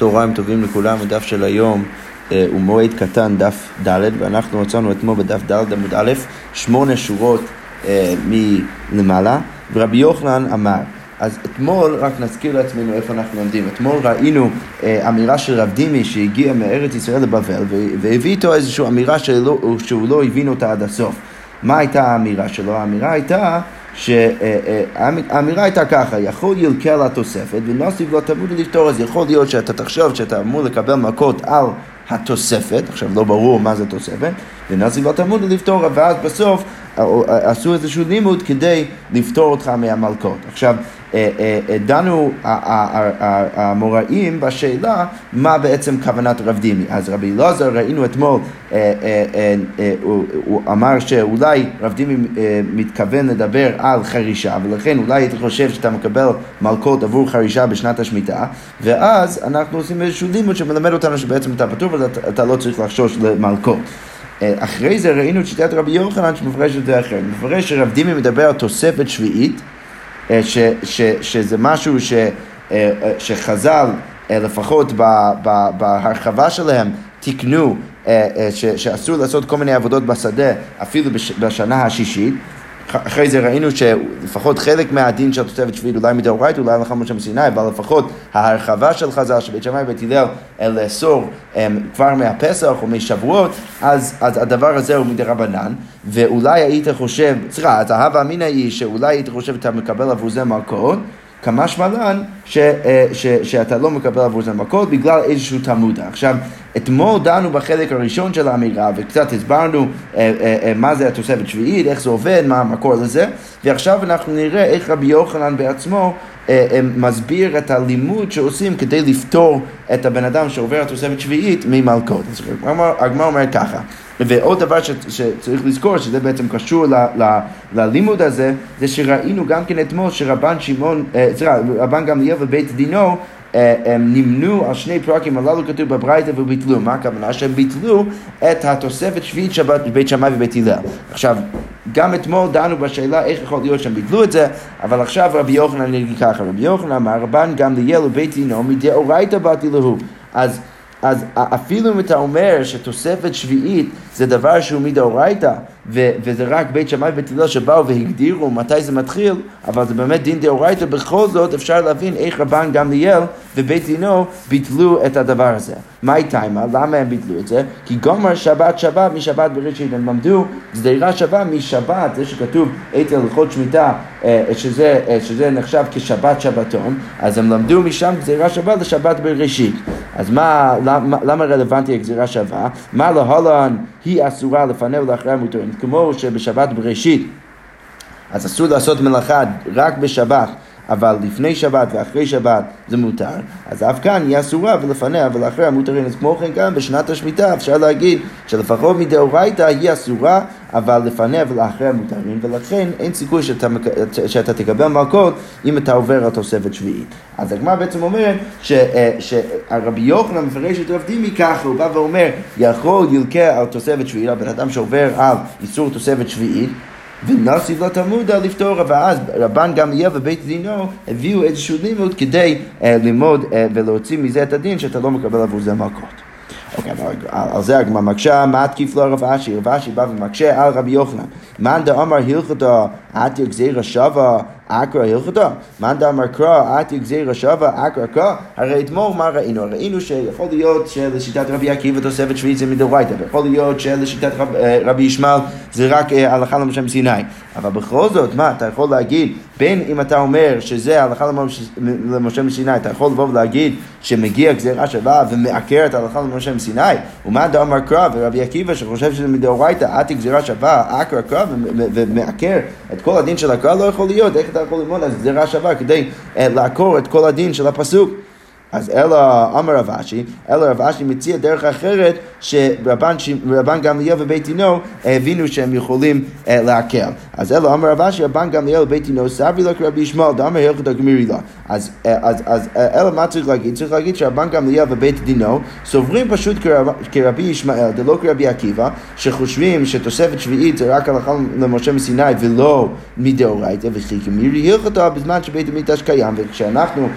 צהריים טובים לכולם, הדף של היום הוא מועד קטן דף ד', ואנחנו מצאנו אתמול בדף ד' עמוד א', 8 שורות מלמעלה, ורבי יוחנן אמר. אז אתמול רק נזכיר לעצמנו איפה אנחנו עומדים. אתמול ראינו אמירה של רב דימי שהגיע מארץ ישראל לבבל, והביא איתו איזושהי אמירה שהוא לא הבין אותה עד הסוף. מה הייתה האמירה שלו? האמירה הייתה ככה, יכול ילקה לתוספת ונוסיף לו תבוד לפתור. אז יכול להיות שאתה תחשוב שאתה אמור לקבל מכות על התוספת, עכשיו לא ברור מה זה תוספת, ונוסיף לו תבוד לפתור, ואז בסוף עשו איזשהו לימוד כדי לפתור אותך מהמלכות. עכשיו דנו המוראים בשאלה מה בעצם כוונת רב דימי. אז רבי לאוזר, ראינו אתמול, הוא אמר שאולי רב דימי מתכוון לדבר על חרישה, ולכן אולי אתה חושב שאתה מקבל מלכות עבור חרישה בשנת השמיטה, ואז אנחנו עושים איזשהו לימוד שמלמד אותנו שבעצם אתה פטור ואתה לא צריך לחשוש למלכות. אחרי זה ראינו את שיטת רבי יוחנן שמפרש את זה אחרת. מפרש שרב דימי מדבר על תוספת שביעית, שזה משהו שחז"ל לפחות בהרחבה שלהם תיקנו, שאסור לעשות כל מיני עבודות בשדה אפילו בשנה השישית. אחרי זה ראינו שלפחות חלק מהדין של תוספת שביעית אולי מדאורייתא, אולי הלכה משה מסיני, אבל לפחות ההרחבה של חז"ל שבית שמאי ובית הלל לאסור כבר מהפסח או משבועות, אז הדבר הזה הוא מדרבנן, ואולי היית חושב, אז ההווה אמינא היא שאולי היית חושב אתה מקבל עבור זה מלכות, כמה שמלן שאתה לא מקבל עבור זה מכות בגלל איזשהו תלמודה. עכשיו, אתמול דנו בחלק הראשון של האמירה וקצת הסברנו מה זה התוספת שביעית, איך זה עובד, מה המקור לזה, ועכשיו אנחנו נראה איך רבי יוחנן בעצמו מסביר את הלימוד שעושים כדי לפתור את הבן אדם שעובר התוספת שביעית ממלכות. אז הגמרא אומר ככה, ועוד דבר שצריך לזכור, שזה בעצם קשור ללימוד הזה, זה שראינו גם כן אתמול שרבן גמליאל ובית דינו נמנו על שני פרקים הללו כתוב בברייתא וביטלו. מה הכוונה? שהם ביטלו את התוספת שביעית בית שמאי ובית הלל. עכשיו, גם אתמול דנו בשאלה איך יכול להיות שהם ביטלו את זה, אבל עכשיו רבי יוחנן נגיד ככה, רבי יוחנן אמר, רבן גמליאל ובית דינו מדאורייתא בטלוהו. אז אפילו אם אתה אומר שתוספת שביעית זה דבר שהוא מדאורייתא, וזה רק בית שמאי ובית הלל שבאו והגדירו מתי זה מתחיל, אבל זה באמת דין דאורייתא, בכל זאת אפשר להבין איך רבן גמליאל ובית דינו ביטלו את הדבר הזה. מהי תימה? למה הם ביטלו את זה? כי גומר שבת משבת בראשית, הם למדו גזירה שווה משבת, זה שכתוב את הלכות שמיטה, שזה נחשב כשבת שבתון, אז הם למדו משם גזירה שווה לשבת בראשית. אז למה רלוונטי הגזירה שווה? מה להלן היא אסורה לפני ולאחרי המותרים, כמו שבשבת בראשית אז אסור לעשות מלאכה רק בשבת, אבל לפני שבת ואחרי שבת זה מותר, אז אף כאן היא אסורה ולפניה ולאחרי המותרים. אז כמו כן גם בשנת השמיטה אפשר להגיד שלפחות מדאורייתא היא אסורה, אבל לפניה ולאחרי המותרים, ולכן אין סיכוי שאתה תקבל מלכות אם אתה עובר התוספת שביעית. אז הגמרא בעצם אומרת שרבי יוחנן מפרש את רב דימי ככה, הוא בא ואומר, יכול ילקה על תוספת שביעית, הבן אדם שעובר על איסור תוספת שביעית, ונוסיף לו תלמודה לפתור, ואז רבן גמליאל ובית דינו הביאו איזשהו לימוד כדי ללמוד ולהוציא מזה את הדין שאתה לא מקבל עבור זה מלכות. אוקיי, על זה הגמרא מקשה, מה תקיף לו רב אשי? רב אשי בא ומקשה על רבי יוחנן. מאן דאמר הלכתא עתיר גזירא שווה אקרא הלכתא? מאן דאמר קרא עתיר גזירא שווה אקרא קרא? הרי אתמול מה ראינו? ראינו שיכול להיות שלשיטת רבי עקיבא תוספת שביעית זה מדאורייתא, ויכול להיות שלשיטת רבי ישמעאל זה רק הלכה למשה מסיני. אבל בכל זאת, מה אתה יכול להגיד? בין אם אתה אומר שזה הלכה למשה מסיני, אתה יכול לבוא ולהגיד שמגיע גזירה שווה ומעקר את הלכה למשה מסיני, ומה דאמר קרא ורבי עקיבא שחושב שזה מדאורייתא, עתיר גזירה שווה אקרא קרא ומעקר את כל הדין של הקרא, לא יכול להיות. איך אתה יכול ללמוד על גזירה שווה כדי לעקור את כל הדין של הפסוק? אז אלא אמר רב אשי, אלא רב אשי מציע דרך אחרת שרבן גמליאל ובית דינו הבינו שהם יכולים להקל. אז אלא אמר רב אשי, רבן גמליאל ובית דינו סברי לו כרבי ישמעאל דאמר הלכתא גמירי לו. אז אלא מה צריך להגיד? צריך להגיד שרבן גמליאל ובית דינו סוברים פשוט כרבי ישמעאל, ולא כרבי עקיבא, שחושבים שתוספת שביעית זה רק הלכה למשה מסיני ולא מדאורייתא, וכי כמירי הלכתא בזמן שבית המקדש קיים, וכשאנחנו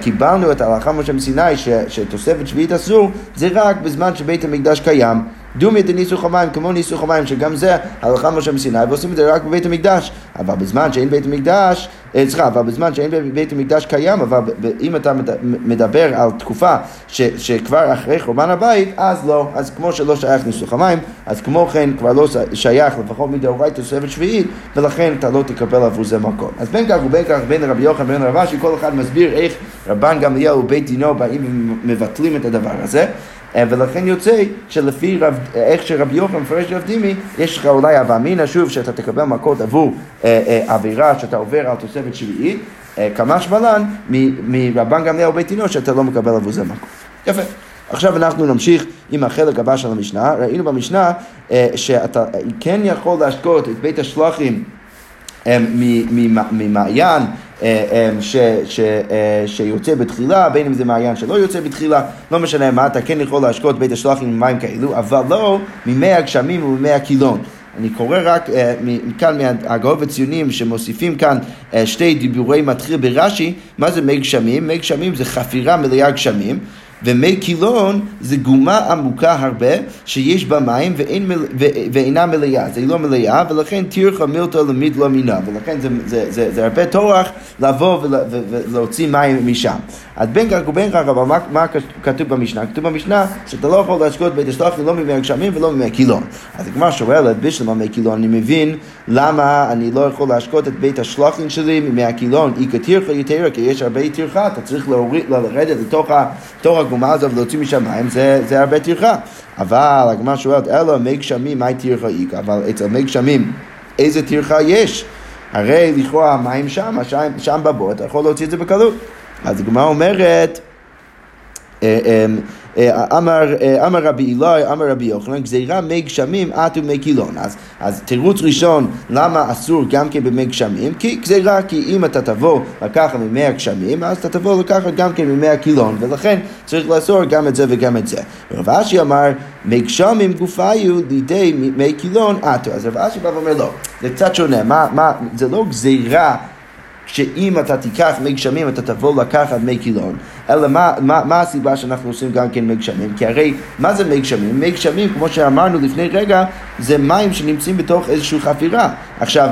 קיבלנו את ההלכה למשה מסיני שתוספת שביעית אסור, זה רק בזמן שבית המקדש קיים. דומי את ניסוך המים כמו ניסוך המים, שגם זה הלכה משה מסיני, ועושים את זה רק בבית המקדש. אבל בזמן שאין בית המקדש, אבל בזמן שאין בית המקדש קיים, אבל אם אתה מדבר על תקופה שכבר אחרי חורבן הבית, אז לא, אז כמו שלא שייך ניסוך המים, אז כמו כן כבר לא שייך, לפחות מדאורייתא תוספת שביעית, ולכן אתה לא תקבל עבור זה מקום. אז בין כך ובין כך, בין רבי יוחנן ובין רב אשי, כל אחד מסביר איך רבן גמליאל ובית דינו באים ומבטלים את הדבר הזה. ולכן יוצא שלפי איך שרבי יוחנן מפרש רב דימי, יש לך אולי הווה אמינא שוב שאתה תקבל מכות עבור עבירה שאתה עובר על תוספת שביעית, כמה שמלן מרבן גמליאל ובית דינו שאתה לא מקבל עבור זה מכות. יפה. עכשיו אנחנו נמשיך עם החלק הבא של המשנה. ראינו במשנה שאתה כן יכול להשקות את בית השלוחים ממעיין שיוצא בתחילה, בין אם זה מעיין שלא יוצא בתחילה, לא משנה מה, אתה כן יכול להשקות בית השלוחים ממים כאלו, אבל לא ממי הגשמים וממי הקילון. אני קורא רק כאן מהגאון וציונים שמוסיפים כאן שתי דיבורי מתחיל ברש"י. מה זה מי גשמים? מי גשמים זה חפירה מלאה גשמים, ומי קילון זה גומה עמוקה הרבה שיש בה מים ואינה מלאה, זה לא מלאה, ולכן תירחא מילתא למיד לא מינא, ולכן זה הרבה תורח לבוא ולהוציא מים משם. אז בין כך ובין כך, אבל מה כתוב במשנה? כתוב במשנה שאתה לא יכול להשקות בית השלוחים לא ממי הגשמים ולא ממי הקילון. אז כמו שואלת בשלמה מי קילון, אני מבין למה אני לא יכול להשקות את בית השלוחים שלי ממי הקילון, אי כתירחא יתירא, כי יש הרבה תירחא, אתה צריך לרדת לתוך התורח גומה הזו ולהוציא משמיים, זה הרבה תירחה. אבל הגמרא שואלת, אלא מי גשמים, מהי תירחה איכא? אבל אצל מי גשמים, איזה תירחה יש? הרי לכאורה המים שם, שם בבור, אתה יכול להוציא את זה בקלות. אז הגמרא אומרת, אמר רבי אילאי, אמר רבי יוחנן, גזירה מי גשמים את ומי קילון. אז תירוץ ראשון, למה אסור גם כן במי גשמים? כי גזירה, כי אם אתה תבוא לקחת ממי הגשמים, אז אתה תבוא לקחת גם כן ממי הקילון, ולכן צריך לאסור גם את זה וגם את זה. רב אשי אמר, מי גשמים גופיו לידי מי קילון אתו. אז רב אשי בא ואומר לא, זה קצת שונה, זה לא גזירה שאם אתה תיקח מי גשמים, אתה תבוא לקחת מי קילון. אלא מה הסיבה שאנחנו עושים גם כן מי גשמים? כי הרי, מה זה מי גשמים? מי גשמים, כמו שאמרנו לפני רגע, זה מים שנמצאים בתוך איזושהי חפירה. עכשיו,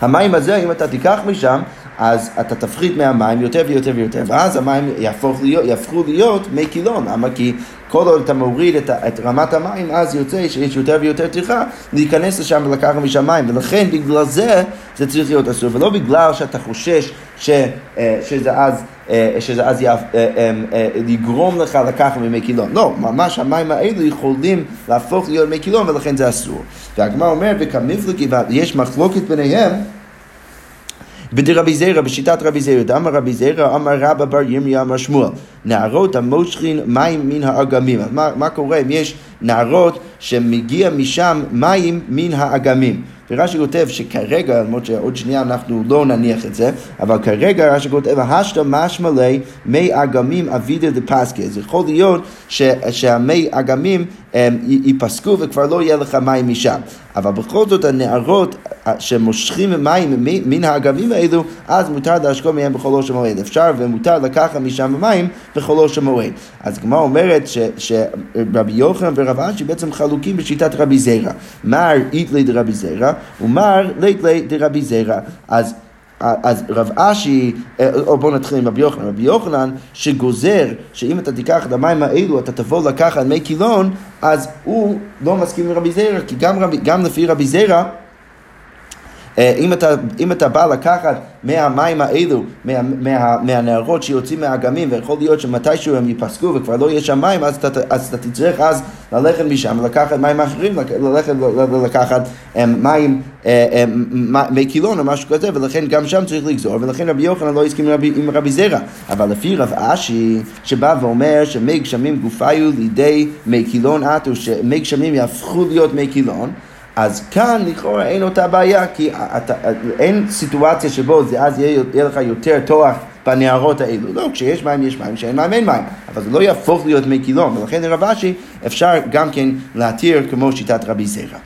המים הזה, אם אתה תיקח משם, אז אתה תפחית מהמים יותר ויותר ויותר, ואז המים יהפכו להיות מי קילון. למה? כי כל עוד אתה מוריד את רמת המים, אז יוצא שיש יותר ויותר תירחה להיכנס לשם ולקחת משם מים, ולכן בגלל זה צריך להיות אסור, ולא בגלל שאתה חושש שזה אז יגרום לך לקחת ממי קילון. לא, ממש המים האלו יכולים להפוך להיות מי קילון, ולכן זה אסור. והגמרא אומרת, וכמפלגי, ויש מחלוקת ביניהם, בדרבי זרע, בשיטת רבי זרע, אמר רבי זרע, אמר רבה בר ימי, אמר שמואל, נערות המושכין מים מן האגמים. אז מה קורה אם יש נערות שמגיע משם מים מן האגמים? ורש"י כותב שכרגע, למרות שעוד שנייה אנחנו לא נניח את זה, אבל כרגע רש"י כותב, השתא משמע ליה מי אגמים אבידא דפסקי. זה יכול להיות שהמי אגמים ייפסקו וכבר לא יהיה לך מים משם. אבל בכל זאת הנערות שמושכים מים מן האגמים האלו, אז מותר להשקות מהם בחולוש המועד. אפשר ומותר לקחת משם מים בחולוש המועד. אז גמרא אומרת שרבי יוחנן ורב אשי בעצם חלוקים בשיטת רבי זרע. מר איתלי דרבי זרע ומר ליתלי דרבי זרע. אז רב אשי, או בואו נתחיל עם רבי יוחנן. רבי יוחנן שגוזר שאם אתה תיקח את המים האלו אתה תבוא לקחת מי קילון, אז הוא לא מסכים לרבי זרע, כי גם לפי רבי זרע, אם אתה בא לקחת מהמים האלו, מהנערות שיוצאים מהאגמים, ויכול להיות שמתישהו הם ייפסקו וכבר לא יש שם מים, אז אתה תצטרך אז ללכת משם, לקחת מים אחרים, לקחת מים מקילון או משהו כזה, ולכן גם שם צריך לגזור, ולכן רבי יוחנן לא הסכים עם רבי זרע. אבל לפי רב אשי שבא ואומר שמי גשמים גופיו לידי מקילון אתו, שמי גשמים יהפכו להיות מקילון, אז כאן לכאורה אין אותה בעיה, כי אין סיטואציה שבו זה אז יהיה לך יותר תוח בנערות האלו. לא, כשיש מים יש מים, כשאין מים אין מים. אבל זה לא יהפוך להיות מי קילום, ולכן לרב אשי אפשר גם כן להתיר כמו שיטת רבי זרע.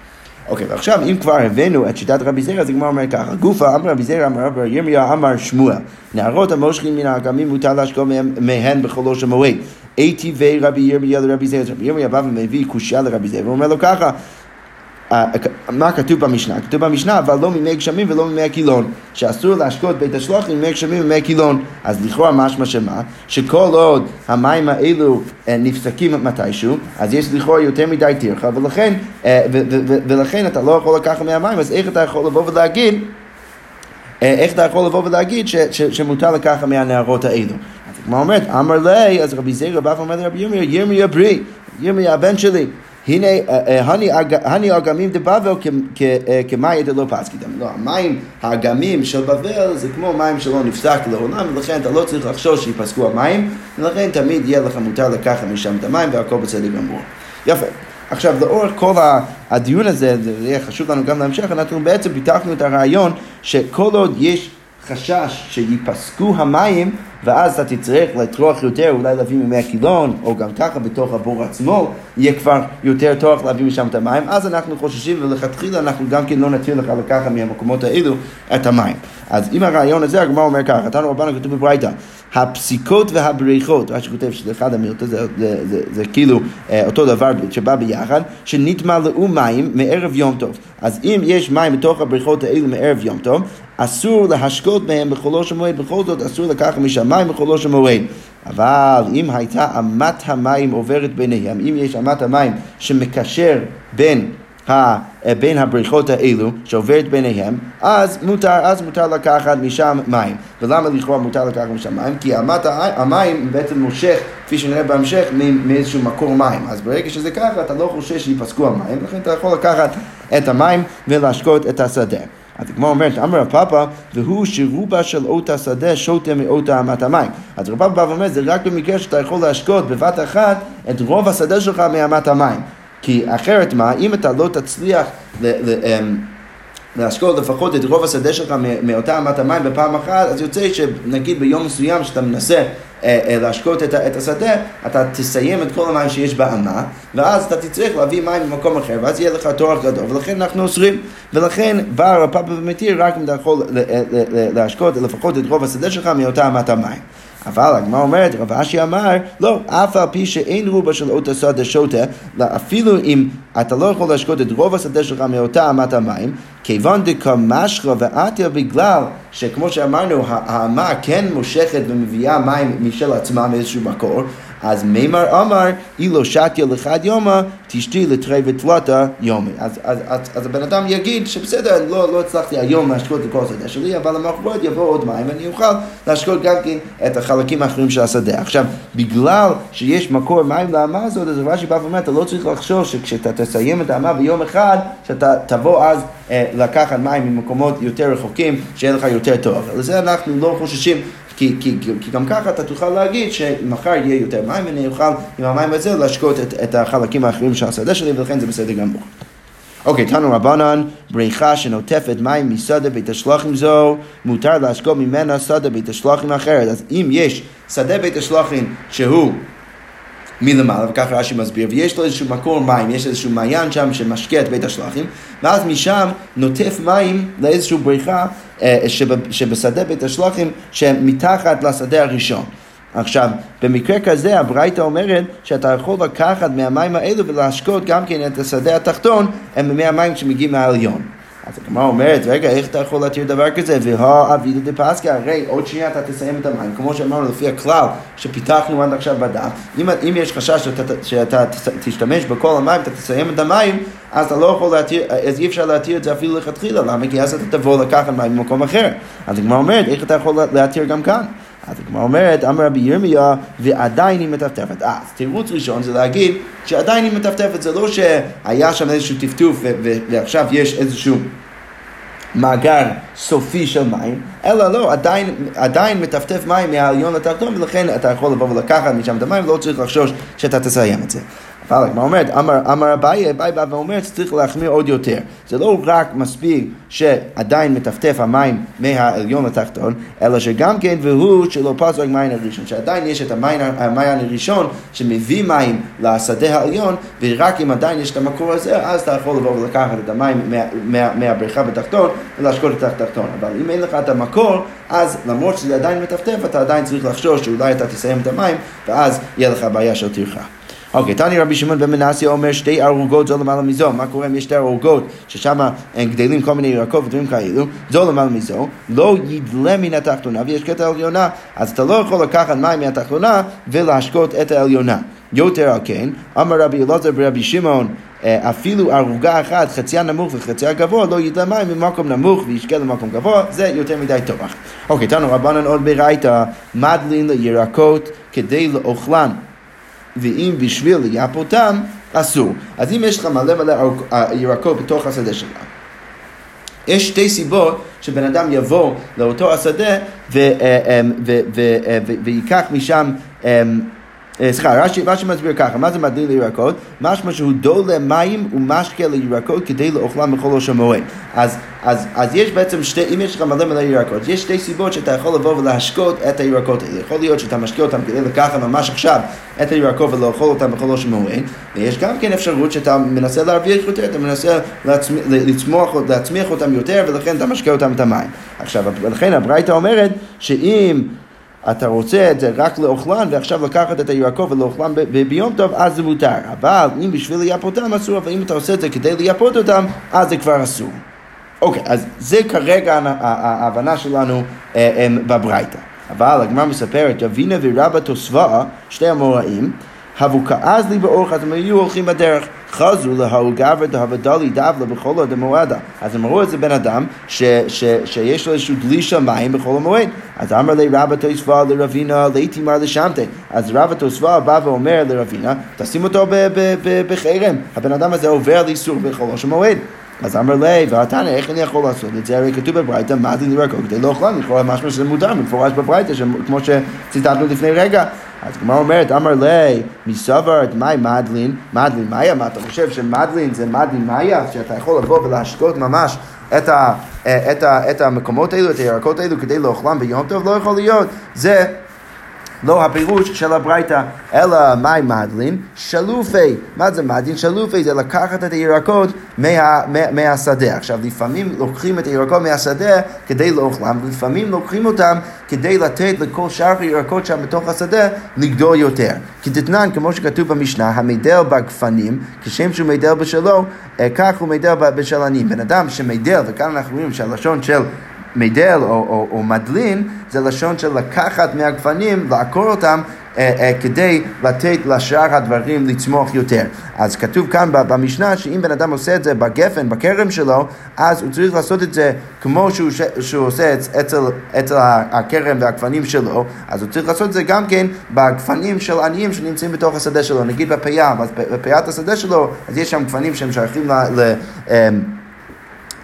אוקיי, ועכשיו אם כבר הבאנו את שיטת רבי זרע, זה כבר אומר ככה, גופה אמר רבי זרע, אמר רבי ירמיה, אמר שמוע, נערות המושכים מן האגמים מותר להשקול מהן בחולוש המועד. איתי ורבי ירמיה לרבי זרע, רבי ירמיה בא ומביא קושיה לרבי זרע, ואומר לו ככה, מה כתוב במשנה? כתוב במשנה, אבל לא ממי גשמים ולא ממי הקילון, שאסור להשקות בית השלוח ממי גשמים וממי הקילון. אז לכאורה משמע שמה? שכל עוד המים האלו נפסקים מתישהו, אז יש לכאורה יותר מדי תרחה, ולכן אתה לא יכול לקחת מהמים, אז איך אתה יכול לבוא ולהגיד, שמותר לקחת מהנערות האלו? אז כמו אומרת, אמר לי, אז רבי זרע בא ואומר לרבי ירמיה, ירמיה ברי, ירמיה הבן שלי, הנה, הנה האגמים דבבל כמי דלא פסקי דם. לא, המים האגמים של בבל זה כמו מים שלא נפסק לעולם, ולכן אתה לא צריך לחשוש שיפסקו המים, ולכן תמיד יהיה לך מותר לקחת משם את המים, והכל בצדק גמור. יפה. עכשיו, לאורך כל הדיון הזה, זה יהיה חשוב לנו גם להמשיך, אנחנו בעצם פיתחנו את הרעיון שכל עוד יש חשש שיפסקו המים, ואז אתה תצטרך לטרוח יותר, אולי להביא ממי הקילון, או גם ככה בתוך הבור עצמו, יהיה כבר יותר טורח להביא משם את המים, אז אנחנו חוששים, ולכתחילה אנחנו גם כן לא נתיר לך לקחת מהמקומות האלו את המים. אז עם הרעיון הזה, הגמרא אומר ככה, תנו רבנן כתוב בברייתא, הפסיקות והבריחות, רש"י כותב שזה אחד המיעוט, זה כאילו אותו דבר שבא ביחד, שנתמלאו מים מערב יום טוב. אז אם יש מים בתוך הבריחות האלו מערב יום טוב, אסור להשקות מהם בחולוש המועד, בכל זאת אסור לקחת משם מים בחולוש המועד. אבל אם הייתה אמת המים עוברת ביניהם, אם יש אמת המים שמקשר בין הבריכות האלו שעוברת ביניהם, אז מותר לקחת משם מים. ולמה לכאורה מותר לקחת משם מים? כי אמת המים בעצם מושך, כפי שנראה בהמשך, מאיזשהו מקור מים. אז ברגע שזה ככה, אתה לא חושש שיפסקו המים, לכן אתה יכול לקחת את המים ולהשקות את השדה. אז כמו אומרת, אמר הפאפה, והוא שרובה של אותה שדה שותה מאותה אמת המים. אז רבה בא ואומר, זה רק במקרה שאתה יכול להשקות בבת אחת את רוב השדה שלך מאמת המים. כי אחרת מה, אם אתה לא תצליח להשקות לפחות את רוב השדה שלך מאותה אמת המים בפעם אחת, אז יוצא שנגיד ביום מסוים שאתה מנסה להשקות את השדה, אתה תסיים את כל המים שיש באמה, ואז אתה תצריך להביא מים במקום אחר, ואז יהיה לך תורח גדול, ולכן אנחנו אוסרים, ולכן בא רב אבא ומתיר רק אם אתה יכול להשקות לפחות את רוב השדה שלך מאותה אמת המים. אבל הגמרא אומרת, רב אשי אמר, לא, אף על פי שאין רובה של אותה שדה שותה, אפילו אם אתה לא יכול להשקות את רוב השדה שלך מאותה אמת המים, כיוון דקמשך ואתיה, בגלל שכמו שאמרנו, האמה כן מושכת ומביאה מים משל עצמה מאיזשהו מקור, אז מימר אמר, אילו שתיה לחד יומה, תשתי לתרי ותלתה יומי. אז הבן אדם יגיד שבסדר, לא הצלחתי היום להשקות את כל השדה שלי, אבל המחבוד יבוא עוד מים, ואני אוכל להשקות גם כן את החלקים האחרים של השדה. עכשיו, בגלל שיש מקור מים לאמה הזאת, אז רש"י בא ואומר, אתה לא צריך לחשוב שכשאתה תסיים את האמה ביום אחד, שאתה תבוא אז לקחת מים ממקומות יותר רחוקים, שיהיה לך יותר טוב. לזה אנחנו לא חוששים, כי גם ככה אתה תוכל להגיד שמחר יהיה יותר מים, ואני אוכל עם המים הזה להשקות את החלקים האחרים של השדה שלי, ולכן זה בסדר גמור. אוקיי, תנו רבנן, בריכה שנוטפת מים משדה בית השלוחים זו, מותר להשקות ממנה שדה בית השלוחים אחרת. אז אם יש שדה בית השלוחים שהוא מלמעלה, וכך רש"י מסביר, ויש לו איזשהו מקור מים, יש איזשהו מעיין שם שמשקה את בית השלוחים, ואז משם נוטף מים לאיזשהו בריכה שבשדה בית השלוחים שמתחת לשדה הראשון. עכשיו, במקרה כזה הברייתא אומרת שאתה יכול לקחת מהמים האלו ולהשקות גם כן את השדה התחתון מהמים שמגיעים מהעליון. אז הגמרא אומרת, רגע, איך אתה יכול להתיר דבר כזה? והאבידא דפסקה, הרי עוד שנייה אתה תסיים את המים, כמו שאמרנו לפי הכלל שפיתחנו עד עכשיו בדף, אם יש חשש שאתה תשתמש בכל המים, אתה תסיים את המים, אז אתה לא יכול להתיר, אז אי אפשר להתיר את זה אפילו לכתחילה, למה? כי אז אתה תבוא לקחת מים במקום אחר. אז הגמרא אומרת, איך אתה יכול להתיר גם כאן? אז הגמרא אומרת, אמר רבי ירמיה, ועדיין היא מטפטפת. אז תירוץ ראשון זה להגיד שעדיין היא מטפטפת, זה לא שהיה שם איזשהו טפטוף ועכשיו יש איזשהו מאגר סופי של מים, אלא לא, עדיין מטפטף מים מהעליון לתחתון, ולכן אתה יכול לבוא ולקחת משם את המים, ולא צריך לחשוש שאתה תסיים את זה. מה אומרת? אמר אביי, אביי בא ואומר, צריך להחמיר עוד יותר. זה לא רק מספיק שעדיין מטפטף המים מהעליון לתחתון, אלא שגם כן והוא שלא פסק מים הראשון, שעדיין יש את המים הראשון שמביא מים לשדה העליון, ורק אם עדיין יש את המקור הזה, אז אתה יכול לבוא ולקחת את המים מהבריכה בתחתון ולהשקות את התחתון. אבל אם אין לך את המקור, אז למרות שזה עדיין מטפטף, אתה עדיין צריך לחשוב שאולי אתה תסיים את המים, ואז יהיה לך בעיה של תרחה. אוקיי, תני רבי שמעון בן מנסיה אומר שתי ארוגות זו למעלה מזו. מה קורה אם יש שתי ארוגות ששם גדלים כל מיני ירקות ודברים כאלו, זו למעלה מזו, לא ידלה מן התחתונה ויש קטע עליונה, אז אתה לא יכול לקחת מים מהתחתונה ולהשקות את העליונה. יותר על כן, אמר רבי לאוזר ברבי שמעון, אפילו ארוגה אחת, חציה נמוך וחציה גבוה, לא ידלה מים ממקום נמוך וישקה למקום גבוה, זה יותר מדי טורח. אוקיי, תנו רבנן עוד ברייתא, מדלין לירקות כדי לאוכלן. ואם בשביל ליפותם, אסור. אז אם יש לך מלא מלא ירקות בתוך השדה שלך, יש שתי סיבות שבן אדם יבוא לאותו השדה ויקח משם, סליחה, רש"י מסביר ככה, מה זה מדלין לירקות? משמע שהוא דולם מים ומשקה לירקות כדי לאוכלם בכל אושר מועד. אז יש בעצם שתי, אם יש לך מלא מלא ירקות, יש שתי סיבות שאתה יכול לבוא ולהשקות את הירקות האלה. יכול להיות שאתה משקיע אותם כדי לקחת ממש עכשיו את הירקות ולאוכל אותם בכל אושר מועד, ויש גם כן אפשרות שאתה מנסה להרוויח יותר, אתה מנסה להצמיח אותם יותר, ולכן אתה משקיע אותם את המים. עכשיו, ולכן הברייתא אומרת שאם אתה רוצה את זה רק לאוכלן, ועכשיו לקחת את הירקות ולאוכלן ביום טוב, אז זה מותר. אבל אם בשביל לייפותם אסור, אבל אם אתה עושה את זה כדי לייפות אותם, אז זה כבר אסור. אוקיי, אז זה כרגע ההבנה שלנו בברייתא. אבל הגמרא מספרת, אבינה ורבה תוסווה, שתי המוראים, הבוקאז לי באורך, אז הם היו הולכים בדרך, חזו להוגב ודהבדלי דבלה בכל עוד המועדה. אז הם ראו איזה בן אדם שיש לו איזשהו דלישה מים בכל המועד. אז אמר לי רבה תוסווה לרבינה, לי תימר לשמתי. אז רבה תוסווה בא ואומר לרבינה, תשים אותו בחרם. הבן אדם הזה עובר לאיסור בכל המועד. אז אמר לי, ואתנה, איך אני יכול לעשות את זה? הרי כתוב בברייתא, מדלין לירקות כדי לאוכלן, לכאורה משמע שזה מותר, מפורש בברייתא, כמו שציטטנו לפני רגע. אז כמו אומרת, אמר לי, מסברת, מהי מדלין? מדלין מאיה? מה אתה חושב שמדלין זה מדלין מאיה? שאתה יכול לבוא ולהשקות ממש את המקומות האלו, את הירקות האלו, כדי לאוכלן ביום טוב? לא יכול להיות. זה לא הפירוש של הברייתא, אלא מאי מדלין, שלופי. מה זה מדלין? שלופי זה לקחת את הירקות מהשדה. עכשיו, לפעמים לוקחים את הירקות מהשדה כדי לאוכלם, ולפעמים לוקחים אותם כדי לתת לכל שאר הירקות שם בתוך השדה לגדול יותר. כתתנן, כמו שכתוב במשנה, המדל בגפנים, כשם שהוא מדל בשלו, כך הוא מדל בשלנים. בן אדם שמדל, וכאן אנחנו רואים שהלשון של מדל או מדלין, זה לשון של לקחת מהגפנים, לעקור אותם, כדי לתת לשאר הדברים לצמוח יותר. אז כתוב כאן במשנה שאם בן אדם עושה את זה בגפן, בכרם שלו, אז הוא צריך לעשות את זה כמו שהוא עושה אצל הכרם והגפנים שלו, אז הוא צריך לעשות את זה גם כן בגפנים של עניים שנמצאים בתוך השדה שלו. נגיד בפיה, אז בפיית השדה שלו, אז יש שם גפנים שהם שייכים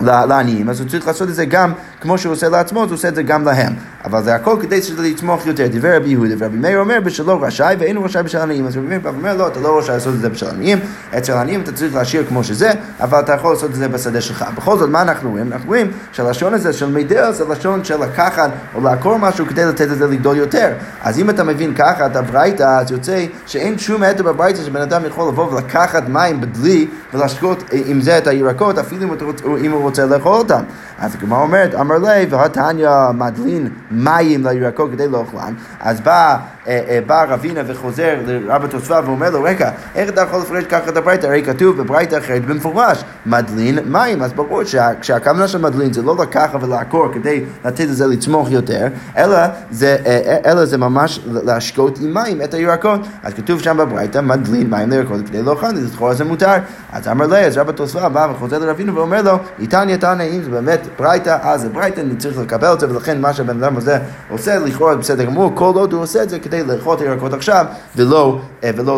לעניים, אז הוא צריך לעשות את זה גם כמו שהוא עושה לעצמו, אז הוא עושה את זה גם להם, אבל זה הכל כדי שזה יצמוח יותר. דבר רבי יהודה, ורבי מיר אומר בשלו רשי ואין הוא רשי בשל עניים. אז רבי מיר אומר לא, אתה לא רשי לעשות את זה בשל עניים, אצל עניים אתה צריך להשאיר כמו שזה, אבל אתה יכול לעשות את זה בשדה שלך. בכל זאת, מה אנחנו רואים? אנחנו רואים שהלשון הזה של מידע זה לשון של לקחת או לעקור משהו כדי לתת את זה לגדול יותר. אז אם אתה מבין ככה את הברייתא, אז יוצא שאין שום היתר בברייתא שבן אדם יכול לבוא ולקחת מים בדלי ולהשקות עם זה את הירקות, אפילו אם הוא רוצה לאכול אותם. אז כמו אומרת, אמר לי, והתניא מדלין מים לירקות כדי לאוכלן. אז בא רבינה וחוזר לרבה תוסווה ואומר לו, רגע, איך אתה יכול לפרש ככה את הברייתא? הרי כתוב בברייתא אחרת במפורש, מדלין מים. אז ברור כשהכוונה של מדלין זה לא לקחה ולעקור כדי לתת את זה לצמוח יותר, אלא זה ממש להשקות עם מים את הירקות. אז כתוב שם בברייתא, מדלין מים לירקות כדי לאוכלן, זה תחור הזה מותר. אז אמר לי, אז רבה תוסווה בא וחוזר לרבינו ואומר לו, איתן, אם זה באמת ברייתא, אז זה ברייתא, אני צריך לקבל את זה, ולכן מה שהבן אדם הזה עושה, לכאורה בסדר גמור, כל עוד הוא עושה את זה כדי לאכול את הירקות עכשיו, ולא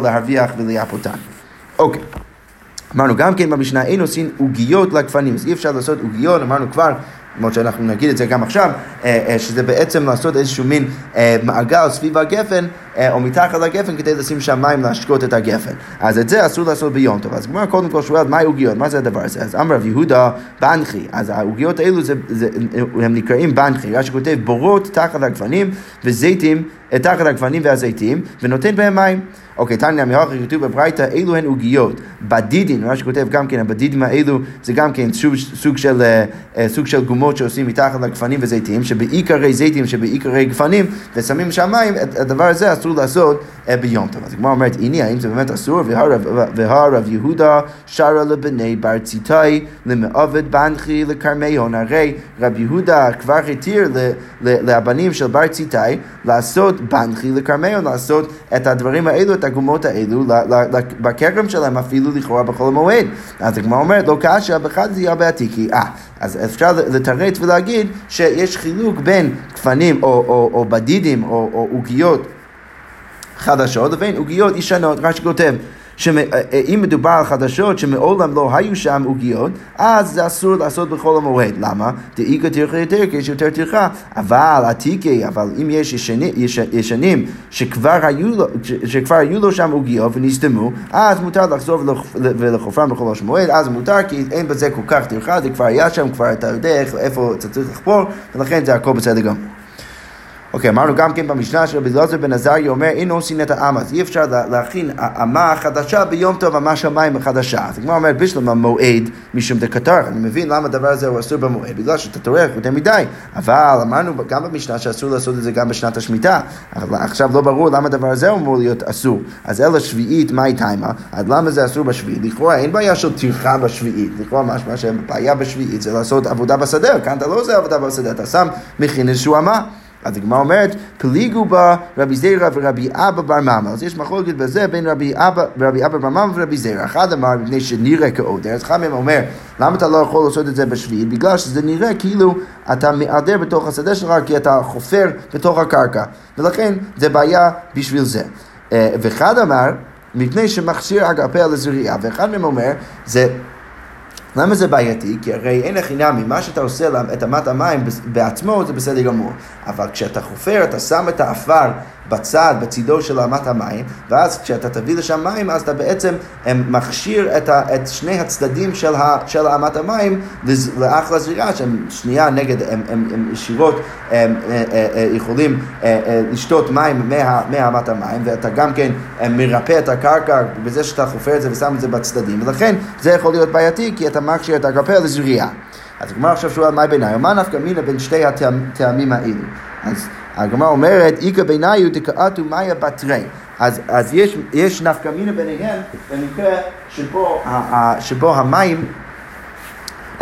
להרוויח ולייפותן. אוקיי. אמרנו גם כן במשנה, אין עושים עוגיות לגפנים, אז אי אפשר לעשות עוגיות, אמרנו כבר, כמו שאנחנו נגיד את זה גם עכשיו, שזה בעצם לעשות איזשהו מין מעגל סביב הגפן, או מתחת לגפן כדי לשים שם מים להשקות את הגפן. אז את זה אסור לעשות ביום טוב. אז גמרא קודם כל שואלת, מה העוגיות? מה זה הדבר הזה? אז אמר רב יהודה בנחי. אז העוגיות האלו הם נקראים בנחי. רש"י כותב בורות תחת הגפנים וזיתים תחת הגפנים והזיתים ונותן בהם מים. אוקיי, תניא מיוחד כתוב בברייתא, אלו הן עוגיות. בדידין, רש"י כותב גם כן, הבדידים האלו זה גם כן סוג של גומות שעושים מתחת לגפנים וזיתים, שבעיקרי זיתים, שבעיקרי גפנים, ושמים שם מים, הדבר הזה אסור לעשות ביום טוב. אז כמו אומרת, הנה, האם זה באמת אסור? והרב יהודה שרה לבני בר ציטאי, למעובד בנחי לכרמי הון. הרי רב יהודה כבר התיר לבנים של בר ציטאי לעשות בנחי לכרמי הון, לעשות את הדברים האלו, את הגומות האלו, בקרם שלהם אפילו לכאורה בכל המועד. אז כמו אומרת, לא קשה, בחד זה יהיה בעתיקי. אז אפשר לתרץ ולהגיד שיש חילוק בין גפנים או בדידים או עוגיות חדשות לבין עוגיות ישנות. רש"י כותב שאם מדובר על חדשות שמעולם לא היו שם עוגיות, אז זה אסור לעשות בכל המועד. למה? דאיגה תרחה יותר, כי יש יותר תרחה. אבל עתיקי, אבל אם יש ישנים שכבר היו לו שם עוגיות ונסתמו, אז מותר לחזור ולחופרם בכל המועד. אז מותר, כי אין בזה כל כך תרחה, זה כבר היה שם, כבר אתה יודע איפה אתה צריך לחפור, ולכן זה הכל בסדר גם. אוקיי, אמרנו גם כן במשנה של רבי לאוזר בן עזריה אומר, אין עושים את האמה, אז אי אפשר להכין האמה חדשה ביום טוב, אמה שמיים חדשה. אז כמו אומרת, בשלמה מועד משום דקטר, אני מבין למה הדבר הזה הוא אסור במועד, בגלל שאתה תורך יותר מדי, אבל אמרנו גם במשנה שאסור לעשות את זה גם בשנת השמיטה, עכשיו לא ברור למה הדבר הזה אמור להיות אסור, אז אלא שביעית, מה היא טיימה, עד למה זה אסור בשביעית, לכאורה אין בעיה של תרחה בשביעית, לכאורה משמע שבעיה בשביעית זה לעשות עבודה בסדר, כאן אתה לא עושה עבודה בסדר, אתה שם מכין איזשהו אמה. אז הגמרא אומרת, פליגו בה רבי זרע ורבי אבא בר ממא. אז יש מחלוקת בזה בין רבי אבא בר ממא ורבי זרע. אחד אמר, מפני שנראה כאודר. אז אחד מהם אומר, למה אתה לא יכול לעשות את זה בשביעית? בגלל שזה נראה כאילו אתה מעדר בתוך השדה שלך, כי אתה חופר בתוך הקרקע. ולכן זה בעיה בשביל זה. ואחד אמר, מפני שמכשיר אגפיה על הזריעה. ואחד מהם אומר, זה... למה זה בעייתי? כי הרי אין החינמי, מה שאתה עושה את אמת המים בעצמו זה בסדר גמור. אבל כשאתה חופר, אתה שם את האפר בצד, בצידו של אמת המים, ואז כשאתה תביא לשם מים, אז אתה בעצם מכשיר את שני הצדדים של אמת המים לאח לזריעה, שהם שנייה נגד, הם ישירות יכולים לשתות מים מאמת המים, ואתה גם כן מרפא את הקרקע בזה שאתה חופר את זה ושם את זה בצדדים, ולכן זה יכול להיות בעייתי, כי אתה מכשיר את הקרקע לזריעה. אז הגמרא עכשיו שואל מה ביניהם, מה נפקא מינה בין שתי הטעמים האלו? אז הגמרא אומרת, איקה ביניהו דקאתו מאיה בתרי. אז יש נפקא מינה ביניהם, במקרה שבו המים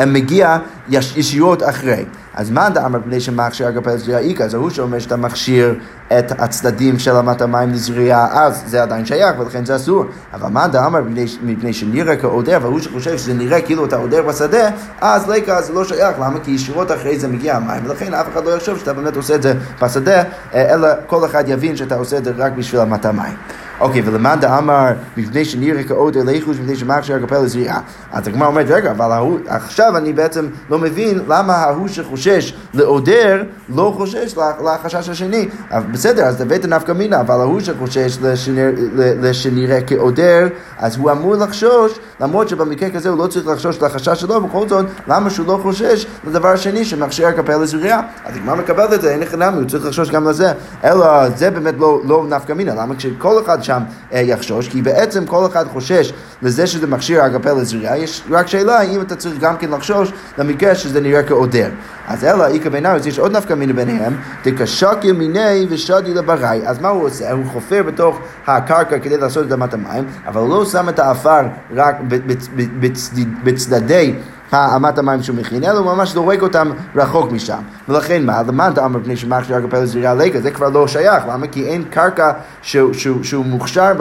מגיע ישירות אחרי. אז מה דאמר בני שמכשיר אגפיה לזריעה איקה? אז הוא שאומר שאתה מכשיר את הצדדים של אמת המים לזריעה, אז זה עדיין שייך ולכן זה אסור. אבל מה דאמר מפני שנראה כעודר, והוא שחושב שזה נראה כאילו אתה עודר בשדה, אז ליקה זה לא שייך. למה? כי ישירות אחרי זה מגיע המים, ולכן אף אחד לא יחשוב שאתה באמת עושה את זה בשדה, אלא כל אחד יבין שאתה עושה את זה רק בשביל אמת המים. אוקיי, ולמה דאמר מפני שנראה כעודר לאיחוש מפני שמכשיר אגפיה לזריעה? אז הגמרא אומרת, רגע, אבל עכשיו אני בעצם לא מבין למה ההוא שחושש לעודר לא חושש לחשש השני. בסדר, אז הבאת נפקא מינה, אבל ההוא שחושש לשנראה כעודר, אז הוא אמור לחשוש, למרות שבמקרה כזה הוא לא צריך לחשוש לחשש שלו, בכל זאת, למה שהוא לא חושש לדבר השני שמכשיר אגפיה לזריעה? אז הגמרא מקבלת את זה, אין הכנמי, הוא צריך לחשוש גם לזה, אלא זה באמת לא נפקא מינה, למה כשכל אחד שם יחשוש, כי בעצם כל אחד חושש לזה שזה מכשיר אגפיה לזריעה, יש רק שאלה אם אתה צריך גם כן לחשוש למקרה שזה נראה כעודר. אז אלא איקה ביניהם, אז יש עוד נפקא מינה ביניהם, דקשק ימיני ושדי לברי. אז מה הוא עושה? הוא חופר בתוך הקרקע כדי לעשות את אמת המים, אבל לא שם את האפר רק בצדדי האמת המים שהוא מכין, אלא הוא ממש דורק אותם רחוק משם. ולכן מה? למה אתה אמר פני שמכשיר אגפיה לזריעה ליקה? זה כבר לא שייך. למה? כי אין קרקע שהוא מוכשר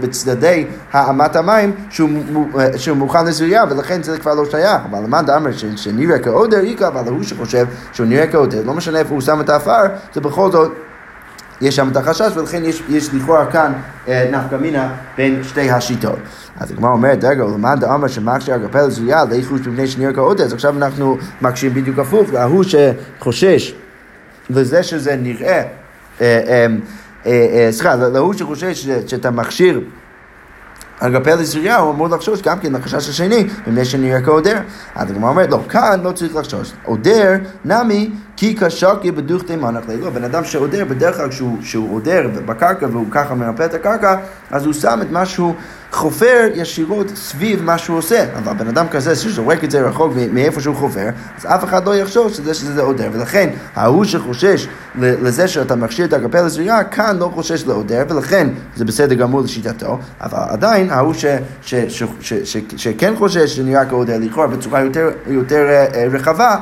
בצדדי האמת המים שהוא מוכן לזריעה, ולכן זה כבר לא שייך. אבל למה אתה אמר שנראה כעודר איקה? אבל הוא שחושב שהוא נראה כעודר, לא משנה איפה הוא שם את האפר, זה בכל זאת יש שם את החשש, ולכן יש לכאורה כאן נפקא מינה בין שתי השיטות. אז הגמרא אומרת, רגע, ולמאן דאמר שמכשיר אגפיה לזריעה לאיחוש מפני שנראה כעודר, אז עכשיו אנחנו מקשים בדיוק הפוך, והוא שחושש לזה שזה נראה סליחה, להוא שחושש שאתה מכשיר אגפי לסוריה, הוא אמור לחשוש גם כן לחשש השני, ומי שנראה כעודר. אז הגמרא אומרת, לא, כאן לא צריך לחשוש. עודר, נמי, כי קשקי בדוח תימנך לילה. בן אדם שעודר, בדרך כלל כשהוא עודר בקרקע, והוא ככה מרפא את הקרקע, אז הוא שם את משהו חופר ישירות סביב מה שהוא עושה. אבל בן אדם כזה שזורק את זה רחוק מאיפה שהוא חופר, אז אף אחד לא יחשוש שזה עודר. ולכן, ההוא שחושש לזה שאתה מכשיר את אגפי לסוריה, כאן לא חושש לעודר, ולכן זה בסדר גמור לשיטתו, אבל עדיין ההוא שכן חושש שנראה כעודר לכאורה בצורה יותר רחבה,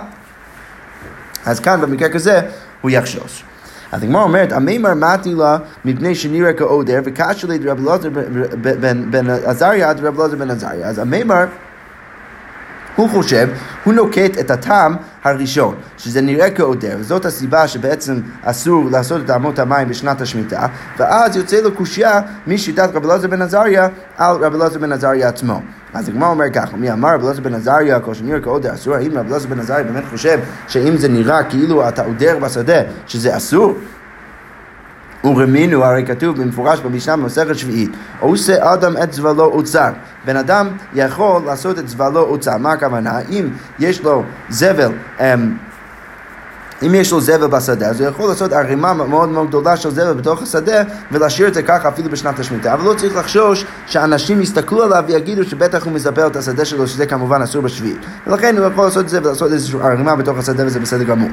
אז כאן במקרה כזה הוא יחשוש. אז הגמרא אומרת, המימר מתי לה מפני שנראה כעודר וקשה לי רבי לאוזר בן עזריה עד רבי לאוזר בן עזריה. אז המימר הוא חושב, הוא נוקט את הטעם הראשון, שזה נראה כעודר, וזאת הסיבה שבעצם אסור לעשות את אמות המים בשנת השמיטה, ואז יוצא לו קושיה משיטת רבי לאוזר בן עזריה על רבי לאוזר בן עזריה עצמו. אז הגמרא אומר ככה, מי אמר רבי לאוזר בן עזריה, כל שנראה כעודר אסור? האם רבי לאוזר בן עזריה באמת חושב שאם זה נראה כאילו אתה עודר בשדה, שזה אסור? ורמינו, הרי כתוב במפורש במשנה במסכת שביעית, עושה אדם את זבלו אוצר. בן אדם יכול לעשות את זבלו אוצר. מה הכוונה? אם יש לו זבל, אם יש לו זבל בשדה, אז הוא יכול לעשות ערימה מאוד מאוד גדולה של זבל בתוך השדה, ולהשאיר את זה ככה אפילו בשנת השמיטה. אבל לא צריך לחשוש שאנשים יסתכלו עליו ויגידו שבטח הוא מזבל את השדה שלו, שזה כמובן אסור בשביעית. ולכן הוא יכול לעשות את זה ולעשות איזושהי ערימה בתוך השדה, וזה בסדר גמור.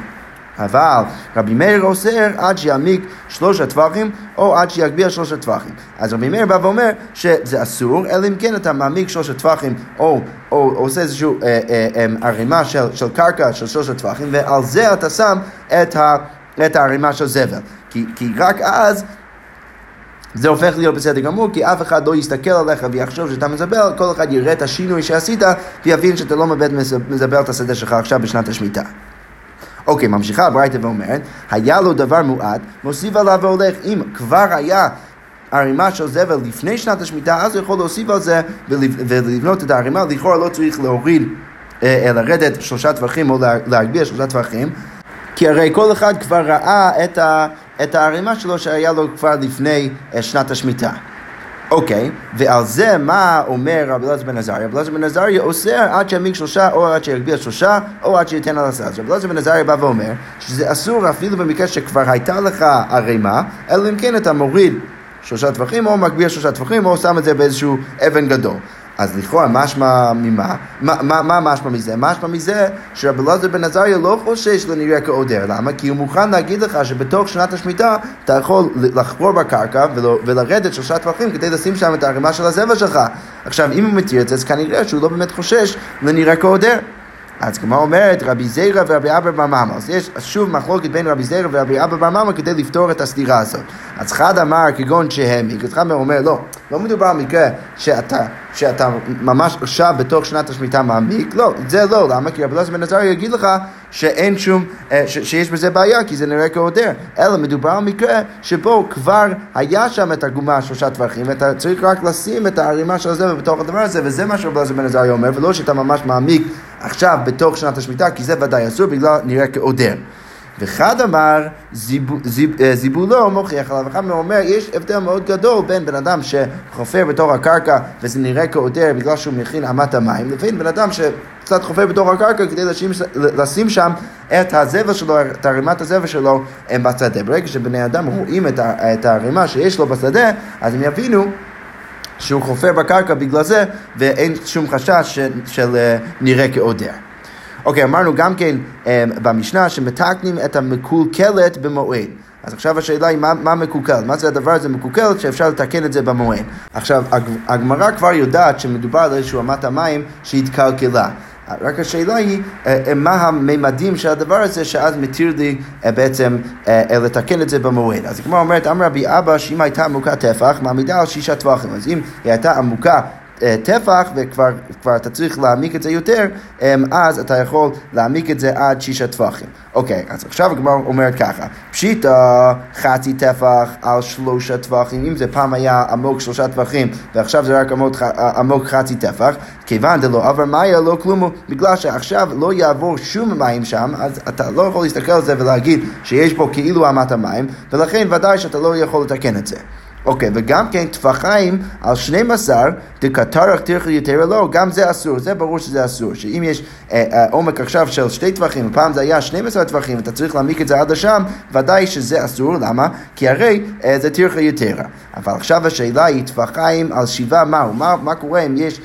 אבל רבי מיר אוסר עד שיעמיק 3 טווחים או עד שיגביה 3 טווחים. אז רבי מיר בא ואומר שזה אסור, אלא אם כן אתה מעמיק 3 טווחים או עושה איזושהי ערימה של קרקע של 3 טווחים, ועל זה אתה שם את הערימה של זבל. כי רק אז זה הופך להיות בסדר גמור, כי אף אחד לא יסתכל עליך ויחשוב שאתה מזבל, כל אחד יראה את השינוי שעשית ויבין שאתה לא מבית מזבל את השדה שלך עכשיו בשנת השמיטה. אוקיי, ממשיכה הברייתא ואומרת, היה לו דבר מועט, מוסיף עליו והולך. אם כבר היה ערימה של זבל לפני שנת השמיטה, אז הוא יכול להוסיף על זה ולבנות את הערימה. לכאורה לא צריך להוריד, לרדת 3 טווחים או להגביה 3 טווחים, כי הרי כל אחד כבר ראה את הערימה שלו שהיה לו כבר לפני שנת השמיטה. אוקיי, ועל זה מה אומר רבי לאוזר בן עזריה? רבי לאוזר בן עזריה אוסר עד שיעמיק 3 או עד שיגביה 3 או עד שייתן על הסעד. רבי לאוזר בן עזריה בא ואומר שזה אסור אפילו במקרה שכבר הייתה לך ערימה, אלא אם כן אתה מוריד 3 טווחים או מגביה 3 טווחים או שם את זה באיזשהו אבן גדול. אז לכאורה משמע ממה? מה משמע מזה? משמע מזה שרבי לאוזר בן עזריה לא חושש לנראה כעודר. למה? כי הוא מוכן להגיד לך שבתוך שנת השמיטה אתה יכול לחפור בקרקע ולרדת 3 טווחים כדי לשים שם את הערימה של הזבל שלך. עכשיו, אם הוא מתיר את זה, אז כנראה שהוא לא באמת חושש לנראה כעודר. אז כמו אומרת, רבי זרע ורבי אבא בר ממה. אז יש שוב מחלוקת בין רבי זרע ורבי אבא בר ממה כדי לפתור את הסתירה הזאת. אז אחד אמר כגון שהם, אחד אומר, לא מדובר על מקרה שאתה ממש עכשיו בתוך שנת השמיטה מעמיק, לא, זה לא, למה? כי רבי לאוזר בן עזריה יגיד לך שאין שום, שיש בזה בעיה, כי זה נראה כעודר, אלא מדובר על מקרה שבו כבר היה שם את הגומה 3 טווחים, ואתה צריך רק לשים את הערימה של זה ובתוך הדבר הזה, וזה מה שרבי לאוזר בן עזריה אומר, ולא שאתה ממש מעמיק עכשיו בתוך שנת השמיטה, כי זה ודאי אסור, בגלל נראה כעודר. וחד אמר, זיבולו מוכיח עליו. וחד אומר, יש הבדל מאוד גדול בין בן אדם שחופר בתוך הקרקע וזה נראה כעודר בגלל שהוא מכין אמת המים, לבין בן אדם שקצת חופר בתוך הקרקע כדי לשים שם את הזבל שלו, את ערימת הזבל שלו בשדה. ברגע שבני אדם רואים את הערימה שיש לו בשדה, אז הם יבינו שהוא חופר בקרקע בגלל זה, ואין שום חשש של נראה כעודר. אוקיי, אמרנו גם כן במשנה שמתקנים את המקולקלת במועד. אז עכשיו השאלה היא מה מקולקל? מה זה הדבר הזה מקולקל שאפשר לתקן את זה במועד? עכשיו, הגמרא כבר יודעת שמדובר על איזשהו אמת המים שהתקלקלה. רק השאלה היא מה הממדים של הדבר הזה שאז מתיר לי בעצם לתקן את זה במועד. אז כמו אומרת, אמר רבי אבא שאם הייתה עמוקה טפח, מעמידה על 6 טווחים. אז אם היא הייתה עמוקה טפח, וכבר אתה צריך להעמיק את זה יותר, אז אתה יכול להעמיק את זה עד 6 טפחים. אוקיי, אז עכשיו הגמרא אומרת ככה, פשיטא חצי טפח על 3 טפחים, אם זה פעם היה עמוק 3 טפחים, ועכשיו זה רק עמוק חצי טפח, כיוון דלא עבר מיה לא כלום, בגלל שעכשיו לא יעבור שום מים שם, אז אתה לא יכול להסתכל על זה ולהגיד שיש פה כאילו אמת המים, ולכן ודאי שאתה לא יכול לתקן את זה. אוקיי, וגם כן טפחיים על 12 דקטרח תרח יתר לא, גם זה אסור, זה ברור שזה אסור, שאם יש עומק עכשיו של 2 טפחים, פעם זה היה 12 טפחים, אתה צריך להעמיק את זה עד השם, ודאי שזה אסור, למה? כי הרי זה תרח יתר. אבל עכשיו השאלה היא טפחיים על 7 מהו, מה קורה אם יש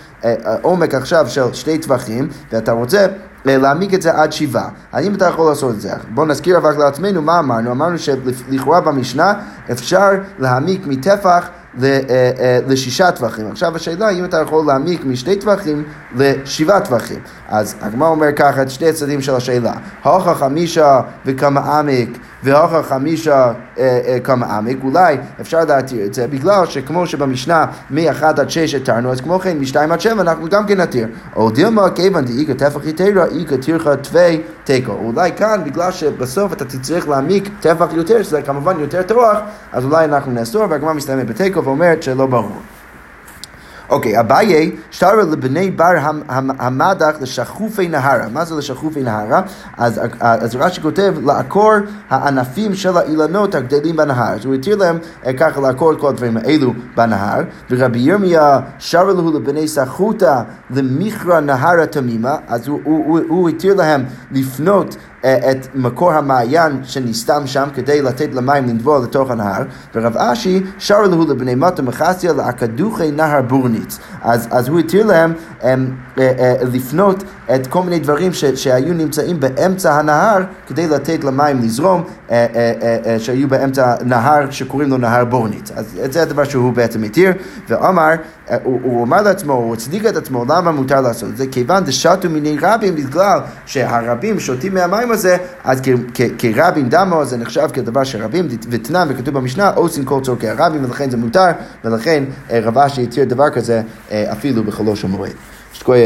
עומק עכשיו של 2 טפחים, ואתה רוצה להעמיק את זה עד 7. האם אתה יכול לעשות את זה? בואו נזכיר רק לעצמנו מה אמרנו. אמרנו שלכאורה במשנה אפשר להעמיק מטפח ל6 טווחים. עכשיו השאלה אם אתה יכול להעמיק מ2 טווחים ל7 טווחים. אז הגמרא אומר ככה את שתי הצדדים של השאלה. הוכח 5 וכמה עמק, והוכח 5 כמה עמק. אולי אפשר להתיר את זה, בגלל שכמו שבמשנה מ1 עד 6 התרנו, אז כמו כן מ2 עד 7 אנחנו גם כן נתיר. או דילמה כיוון דאיגה טפח יתרה, איגה תירחה תווי תיקו. אולי כאן בגלל שבסוף אתה תצטרך להעמיק טפח יותר, שזה כמובן יותר תרוח, אז אולי אנחנו נאסור, והגמרא מסתיימת בתיקו, ואומרת שלא ברור. אוקיי, אביי, שטר לבני בר המדח לשחופי נהרה. מה זה לשחופי נהרה? אז רשי כותב, לעקור הענפים של האילנות הגדלים בנהר. אז הוא התיר להם ככה לעקור את כל הדברים האלו בנהר. ורבי ירמיה, שר לו לבני סחוטה למכרה נהרה תמימה. אז הוא התיר להם לפנות את מקור המעיין שנסתם שם כדי לתת למים לנבוע לתוך הנהר. ורב אשי שר לו לבני מטה מחסיה לעקדוכי נהר בורניץ. אז הוא התיר להם לפנות את כל מיני דברים שהיו נמצאים באמצע הנהר כדי לתת למים לזרום, שהיו באמצע נהר שקוראים לו נהר בורניץ. אז זה הדבר שהוא בעצם התיר, ואמר, הוא אמר לעצמו, הוא הצדיק את עצמו, למה מותר לעשות את זה? כיוון דשתו מיני רבים, בגלל שהרבים שותים מהמים הזה, אז כרבים דמו, זה נחשב כדבר שרבים ותנם, וכתוב במשנה, עושים כל צורכי הרבים, ולכן זה מותר, ולכן רבה שהתיר דבר כזה אפילו בחלוש המועד. שתקוי...